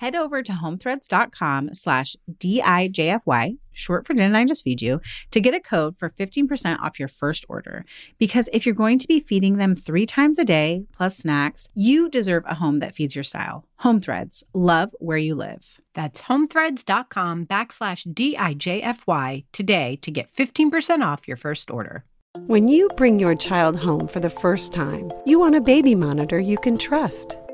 Head over to homethreads.com/DIJFY, short for Didn't I Just Feed You, to get a code for 15% off your first order. Because if you're going to be feeding them 3 times a day, plus snacks, you deserve a home that feeds your style. Home Threads. Love where you live. That's homethreads.com/DIJFY today to get 15% off your first order. When you bring your child home for the first time, you want a baby monitor you can trust.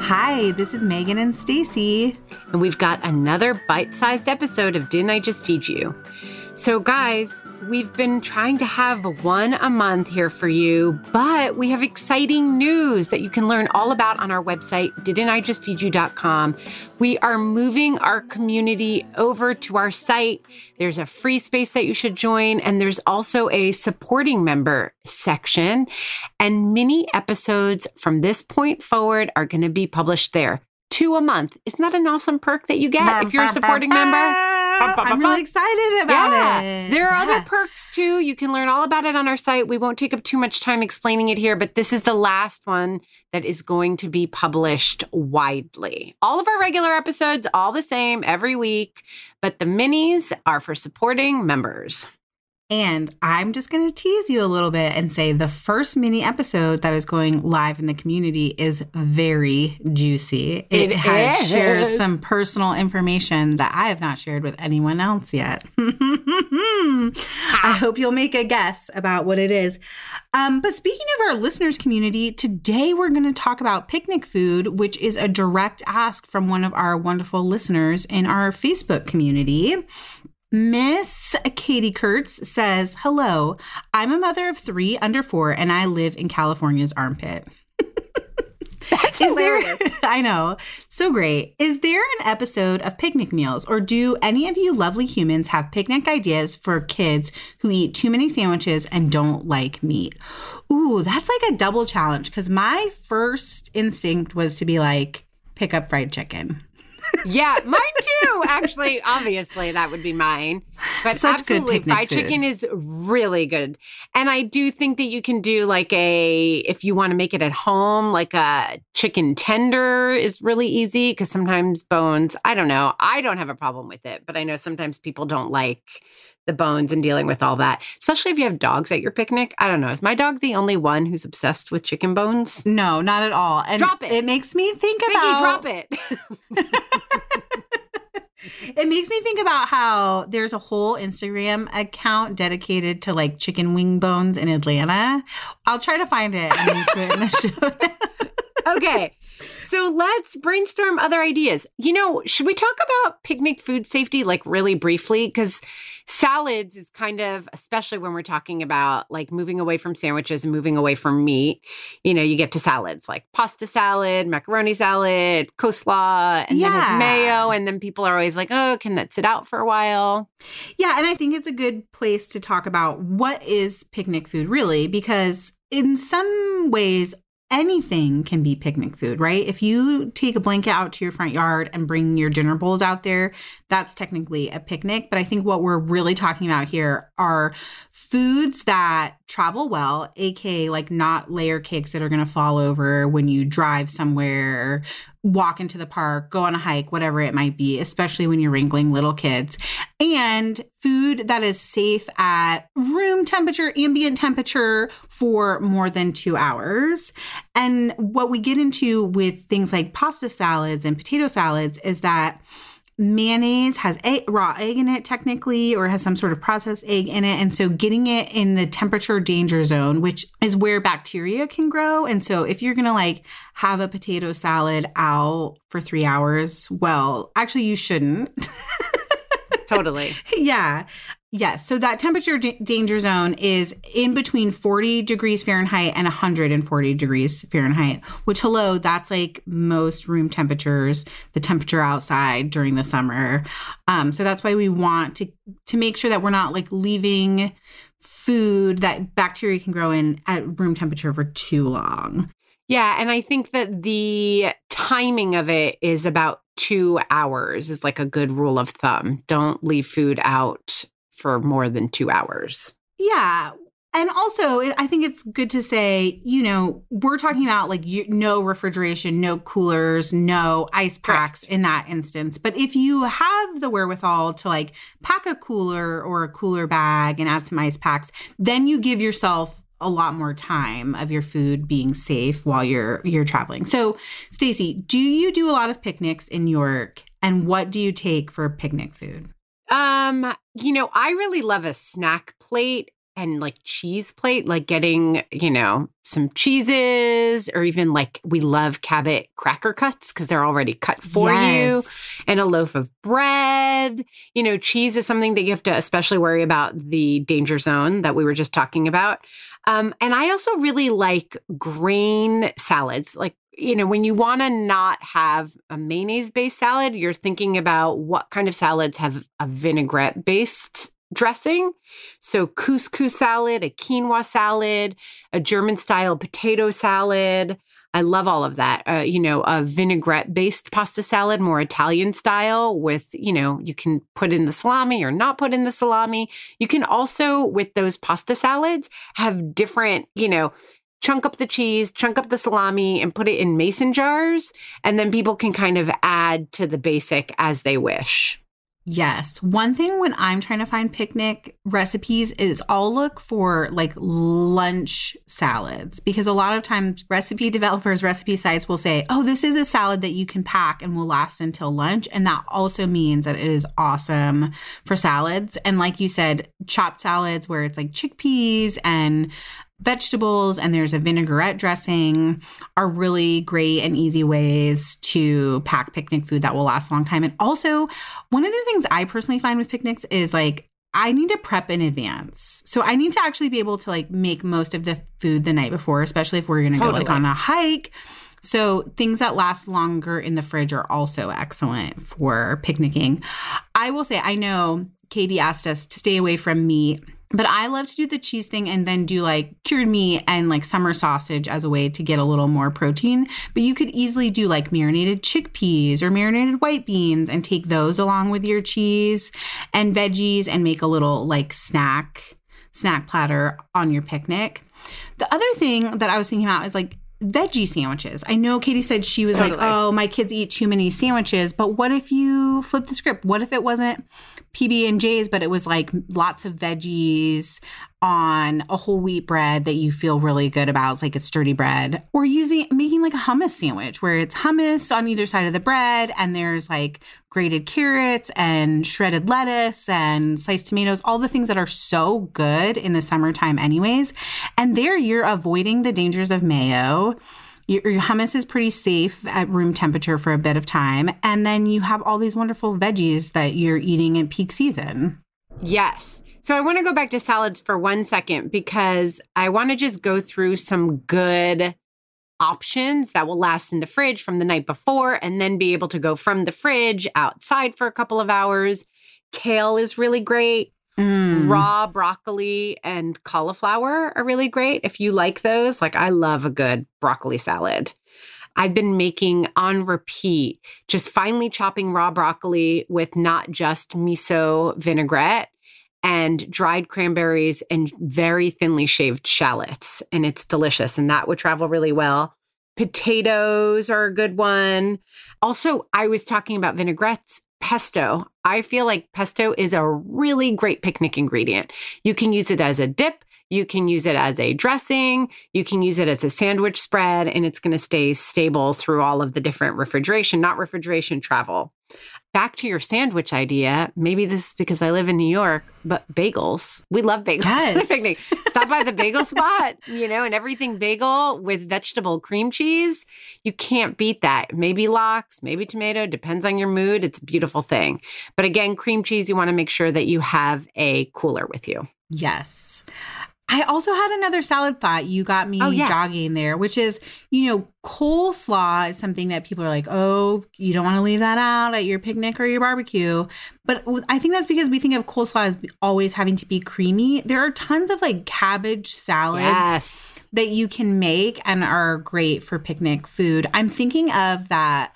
Hi, this is Megan and Stacy. And we've got another bite-sized episode of Didn't I Just Feed You? So guys, we've been trying to have one a month here for you, but we have exciting news that you can learn all about on our website, didn'tijustfeedyou.com. We are moving our community over to our site. There's a free space that you should join, and there's also a supporting member section. And mini episodes from this point forward are going to be published there. 2 a month. Isn't that an awesome perk that you get if you're a supporting member? I'm really excited about it. There are other perks too. You can learn all about it on our site. We won't take up too much time explaining it here, but this is the last one that is going to be published widely. All of our regular episodes, all the same every week, but the minis are for supporting members. And I'm just going to tease you a little bit and say the first mini episode that is going live in the community is very juicy. It shares some personal information that I have not shared with anyone else yet. I hope you'll make a guess about what it is. But speaking of our listeners community, today we're going to talk about picnic food, which is a direct ask from one of our wonderful listeners in our Facebook community. Miss Katie Kurtz says, hello, I'm a mother of 3 under 4 and I live in California's armpit. That's hilarious. I know. So great. Is there an episode of picnic meals, or do any of you lovely humans have picnic ideas for kids who eat too many sandwiches and don't like meat? Ooh, that's like a double challenge, because my first instinct was to be like, pick up fried chicken. Yeah, mine too, actually. Obviously, that would be mine. But such absolutely, fried chicken is really good. And I do think that you can do like if you want to make it at home, like a chicken tender is really easy, because sometimes bones, I don't know. I don't have a problem with it, but I know sometimes people don't like the bones and dealing with all that, especially if you have dogs at your picnic. I don't know. Is my dog the only one who's obsessed with chicken bones? No, not at all. And drop it. It makes me think about... Ziggy, drop it. It makes me think about how there's a whole Instagram account dedicated to like chicken wing bones in Atlanta. I'll try to find it and put it in the show. Okay, so let's brainstorm other ideas. You know, should we talk about picnic food safety like really briefly? Because salads is kind of, especially when we're talking about like moving away from sandwiches and moving away from meat, you know, you get to salads like pasta salad, macaroni salad, coleslaw, and then it's mayo. And then people are always like, oh, can that sit out for a while? Yeah, and I think it's a good place to talk about what is picnic food really, because in some ways, anything can be picnic food, right? If you take a blanket out to your front yard and bring your dinner bowls out there, that's technically a picnic. But I think what we're really talking about here are foods that travel well, aka like not layer cakes that are going to fall over when you drive somewhere, walk into the park, go on a hike, whatever it might be, especially when you're wrangling little kids. And food that is safe at room temperature, ambient temperature for more than 2 hours. And what we get into with things like pasta salads and potato salads is that mayonnaise has raw egg in it technically, or has some sort of processed egg in it. And so getting it in the temperature danger zone, which is where bacteria can grow. And so if you're going to like have a potato salad out for 3 hours, well, actually you shouldn't. Totally. Yeah. Yes. Yeah, so that temperature danger zone is in between 40 degrees Fahrenheit and 140 degrees Fahrenheit, which, hello, that's like most room temperatures, the temperature outside during the summer. So that's why we want to make sure that we're not like leaving food that bacteria can grow in at room temperature for too long. Yeah. And I think that the timing of it is about 2 hours is like a good rule of thumb. Don't leave food out for more than 2 hours. Yeah. And also, I think it's good to say, you know, we're talking about like no refrigeration, no coolers, no ice packs in that instance. But if you have the wherewithal to like pack a cooler or a cooler bag and add some ice packs, then you give yourself a lot more time of your food being safe while you're traveling. So, Stacey, do you do a lot of picnics in York, and what do you take for picnic food? You know, I really love a snack plate and like cheese plate, like getting, you know, some cheeses, or even like we love Cabot cracker cuts because they're already cut for you, and a loaf of bread. You know, cheese is something that you have to especially worry about the danger zone that we were just talking about. And I also really like grain salads. Like, you know, when you want to not have a mayonnaise-based salad, you're thinking about what kind of salads have a vinaigrette-based dressing. So couscous salad, a quinoa salad, a German-style potato salad. I love all of that. You know, a vinaigrette-based pasta salad, more Italian-style with, you know, you can put in the salami or not put in the salami. You can also, with those pasta salads, have different, you know, chunk up the cheese, chunk up the salami, and put it in mason jars. And then people can kind of add to the basic as they wish. Yes. One thing when I'm trying to find picnic recipes is I'll look for like lunch salads, because a lot of times recipe developers, recipe sites will say, oh, this is a salad that you can pack and will last until lunch. And that also means that it is awesome for salads. And like you said, chopped salads where it's like chickpeas and vegetables and there's a vinaigrette dressing are really great and easy ways to pack picnic food that will last a long time. And also, one of the things I personally find with picnics is like I need to prep in advance. So I need to actually be able to like make most of the food the night before, especially if we're going to go like on a hike. So things that last longer in the fridge are also excellent for picnicking. I will say, I know Katie asked us to stay away from meat, but I love to do the cheese thing and then do like cured meat and like summer sausage as a way to get a little more protein. But you could easily do like marinated chickpeas or marinated white beans and take those along with your cheese and veggies and make a little like snack platter on your picnic. The other thing that I was thinking about is like veggie sandwiches. I know Katie said she was like, oh, my kids eat too many sandwiches. But what if you flip the script? What if it wasn't PB&Js, but it was like lots of veggies on a whole wheat bread that you feel really good about? It's like a sturdy bread. Or making like a hummus sandwich where it's hummus on either side of the bread and there's like grated carrots and shredded lettuce and sliced tomatoes, all the things that are so good in the summertime anyways. And there you're avoiding the dangers of mayo. Your hummus is pretty safe at room temperature for a bit of time. And then you have all these wonderful veggies that you're eating in peak season. Yes. So I want to go back to salads for 1 second because I want to just go through some good options that will last in the fridge from the night before and then be able to go from the fridge outside for a couple of hours. Kale is really great. Raw broccoli and cauliflower are really great if you like those. Like, I love a good broccoli salad. I've been making on repeat, just finely chopping raw broccoli with not just miso vinaigrette and dried cranberries and very thinly shaved shallots. And it's delicious. And that would travel really well. Potatoes are a good one. Also, I was talking about vinaigrettes. Pesto. I feel like pesto is a really great picnic ingredient. You can use it as a dip. You can use it as a dressing. You can use it as a sandwich spread, and it's going to stay stable through all of the different travel. Back to your sandwich idea. Maybe this is because I live in New York, but bagels. We love bagels. Yes. Stop by the bagel spot, and everything bagel with vegetable cream cheese. You can't beat that. Maybe lox, maybe tomato, depends on your mood. It's a beautiful thing. But again, cream cheese, you want to make sure that you have a cooler with you. Yes. I also had another salad thought. You got me jogging there, which is, coleslaw is something that people are like, oh, you don't want to leave that out at your picnic or your barbecue. But I think that's because we think of coleslaw as always having to be creamy. There are tons of cabbage salads that you can make and are great for picnic food. I'm thinking of that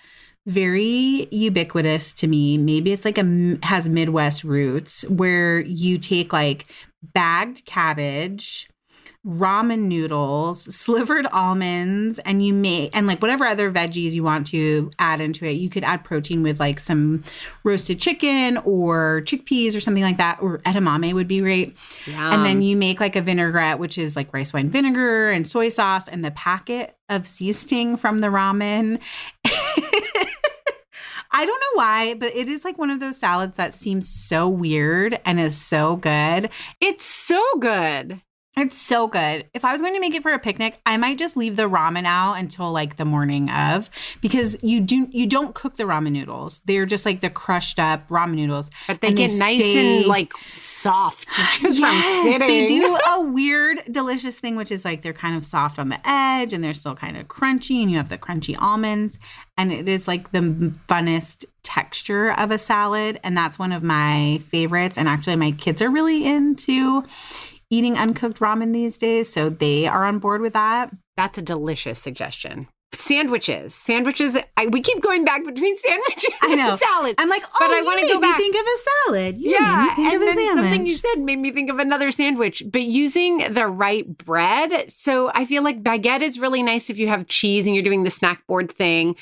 very ubiquitous to me. Maybe it's has Midwest roots where you take bagged cabbage, ramen noodles, slivered almonds, and you may and whatever other veggies you want to add into it. You could add protein with some roasted chicken or chickpeas or something like that, or edamame would be great. Yum. And then you make a vinaigrette, which is rice wine vinegar and soy sauce and the packet of sea sting from the ramen. I don't know why, but it is one of those salads that seems so weird and is so good. It's so good. It's so good. If I was going to make it for a picnic, I might just leave the ramen out until the morning of, because you don't cook the ramen noodles. They're just the crushed up ramen noodles. But they get nice and soft. Just yes, from they do a weird, delicious thing, which is they're kind of soft on the edge and they're still kind of crunchy, and you have the crunchy almonds. And it is the funnest texture of a salad. And that's one of my favorites. And actually my kids are really into eating uncooked ramen these days, so they are on board with that. That's a delicious suggestion. Sandwiches. We keep going back between sandwiches and salads. I'm I want to go back. Think of a salad. You made me think of a sandwich. Something you said made me think of another sandwich, but using the right bread. So I feel baguette is really nice if you have cheese and you're doing the snack board thing.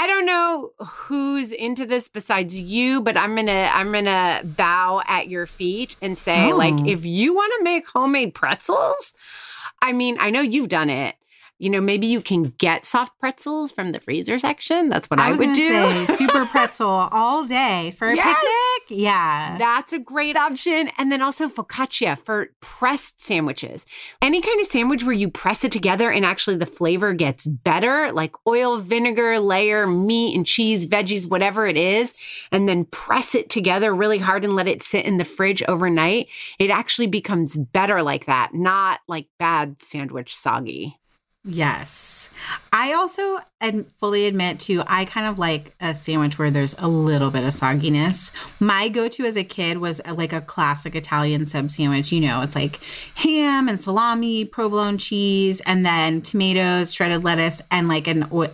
I don't know who's into this besides you, but I'm gonna bow at your feet and say, if you want to make homemade pretzels, I mean, I know you've done it. Maybe you can get soft pretzels from the freezer section. That's what I would do. Say, super pretzel all day for a picnic. Yeah. That's a great option. And then also focaccia for pressed sandwiches. Any kind of sandwich where you press it together and actually the flavor gets better, like oil, vinegar, layer, meat and cheese, veggies, whatever it is, and then press it together really hard and let it sit in the fridge overnight. It actually becomes better like that, not bad sandwich soggy. Yes. I also fully admit too, I kind of like a sandwich where there's a little bit of sogginess. My go-to as a kid was a classic Italian sub sandwich. It's ham and salami, provolone cheese, and then tomatoes, shredded lettuce, and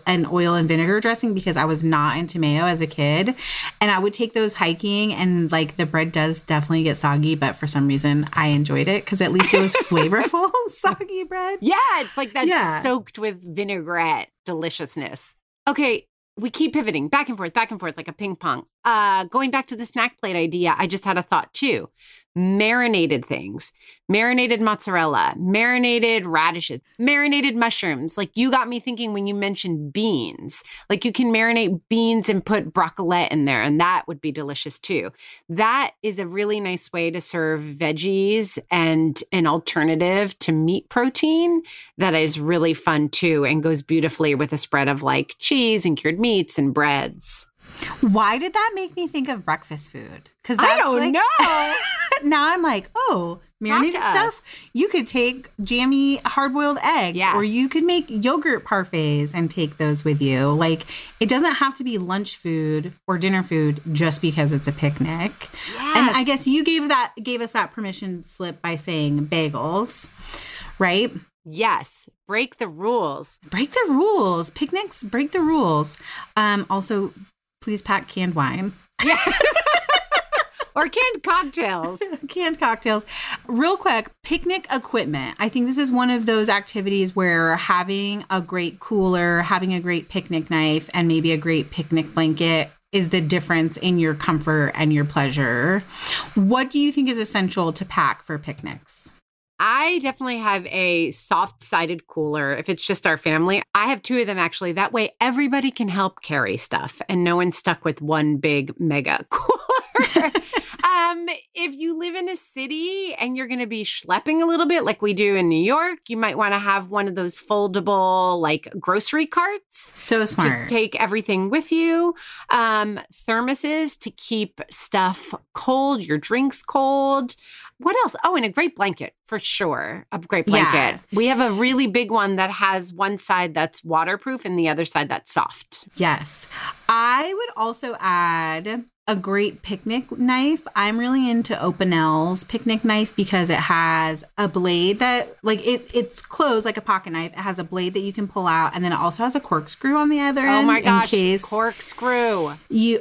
an oil and vinegar dressing, because I was not into mayo as a kid. And I would take those hiking, and the bread does definitely get soggy, but for some reason I enjoyed it because at least it was flavorful soggy bread. Yeah, it's that. Yeah. Soaked with vinaigrette deliciousness. Okay, we keep pivoting back and forth like a ping pong. Going back to the snack plate idea, I just had a thought too. Marinated things, marinated mozzarella, marinated radishes, marinated mushrooms. You got me thinking when you mentioned beans. You can marinate beans and put broccolette in there, and that would be delicious too. That is a really nice way to serve veggies and an alternative to meat protein that is really fun too, and goes beautifully with a spread of cheese and cured meats and breads. Why did that make me think of breakfast food? Because I don't know. Now I'm marinated stuff. Us. You could take jammy hard-boiled eggs, or you could make yogurt parfaits and take those with you. It doesn't have to be lunch food or dinner food just because it's a picnic. Yes. And I guess you gave us that permission slip by saying bagels, right? Yes. Break the rules. Break the rules. Picnics, break the rules. Also, please pack canned wine. Yeah. Or canned cocktails. Canned cocktails. Real quick, picnic equipment. I think this is one of those activities where having a great cooler, having a great picnic knife, and maybe a great picnic blanket is the difference in your comfort and your pleasure. What do you think is essential to pack for picnics? I definitely have a soft-sided cooler if it's just our family. I have two of them, actually. That way, everybody can help carry stuff and no one's stuck with one big mega cooler. If you live in a city and you're going to be schlepping a little bit like we do in New York, you might want to have one of those foldable like grocery carts. So smart. To take everything with you. Thermoses to keep stuff cold, your drinks cold. What else? Oh, and a great blanket, for sure. A great blanket. Yeah. We have a really big one that has one side that's waterproof and the other side that's soft. Yes. I would also add a great picnic knife. I'm really into Openell's picnic knife because it has a blade that, like, it's closed like a pocket knife. It has a blade that you can pull out, and then it also has a corkscrew on the other end. Oh my gosh, in case corkscrew.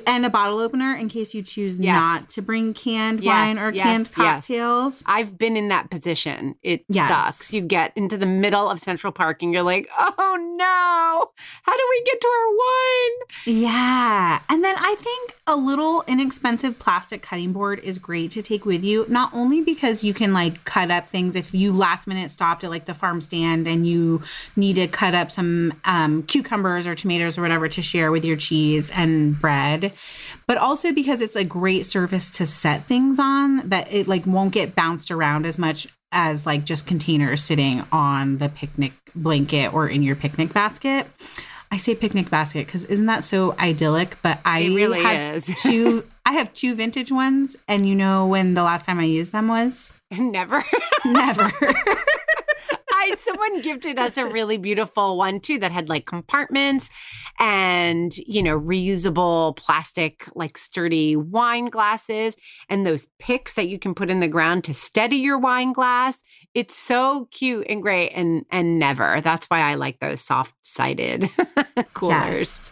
And a bottle opener in case you choose not to bring canned wine or canned cocktails. Yes. I've been in that position. It sucks. You get into the middle of Central Park and you're like, oh no, how do we get to our wine? Yeah. And then I think a little inexpensive plastic cutting board is great to take with you, not only because you can like cut up things if you last minute stopped at like the farm stand and you need to cut up some cucumbers or tomatoes or whatever to share with your cheese and bread, but also because it's a great surface to set things on that it like won't get bounced around as much as like just containers sitting on the picnic blanket or in your picnic basket. I say picnic basket because isn't that so idyllic? But it really is. I have two vintage ones, and you know when the last time I used them was? Never. Never. Someone gifted us a really beautiful one, too, that had like compartments and, you know, reusable plastic, like sturdy wine glasses and those picks that you can put in the ground to steady your wine glass. It's so cute and great and never. That's why I like those soft-sided coolers. Yes.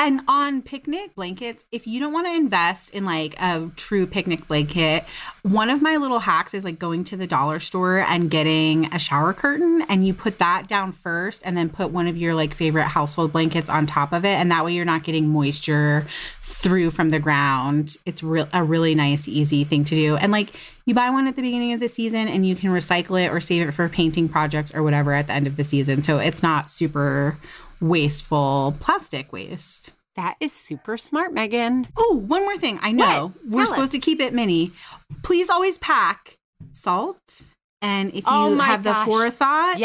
And on picnic blankets, if you don't want to invest in like a true picnic blanket, one of my little hacks is like going to the dollar store and getting a shower curtain, and you put that down first and then put one of your like favorite household blankets on top of it. And that way you're not getting moisture through from the ground. It's a really nice, easy thing to do. And like you buy one at the beginning of the season and you can recycle it or save it for painting projects or whatever at the end of the season. So it's not super wasteful plastic waste. That is super smart, Megan. Oh, one more thing. I know we're supposed to keep it mini. Please always pack salt. And if you have the forethought,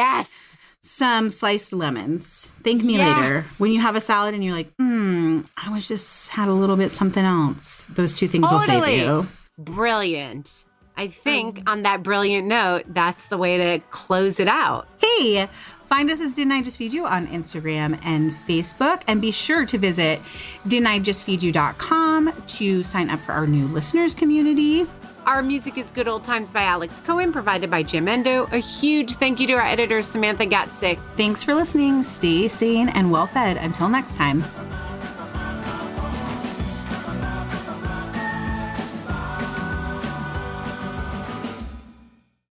some sliced lemons. Thank me later. When you have a salad and you're like, I wish this had a little bit something else. Those two things will save you. Brilliant. I think on that brilliant note, that's the way to close it out. Hey, find us as Didn't I Just Feed You on Instagram and Facebook. And be sure to visit didn'tijustfeedyou.com to sign up for our new listeners community. Our music is Good Old Times by Alex Cohen, provided by Jim Endo. A huge thank you to our editor, Samantha Gatsik. Thanks for listening. Stay sane and well-fed. Until next time.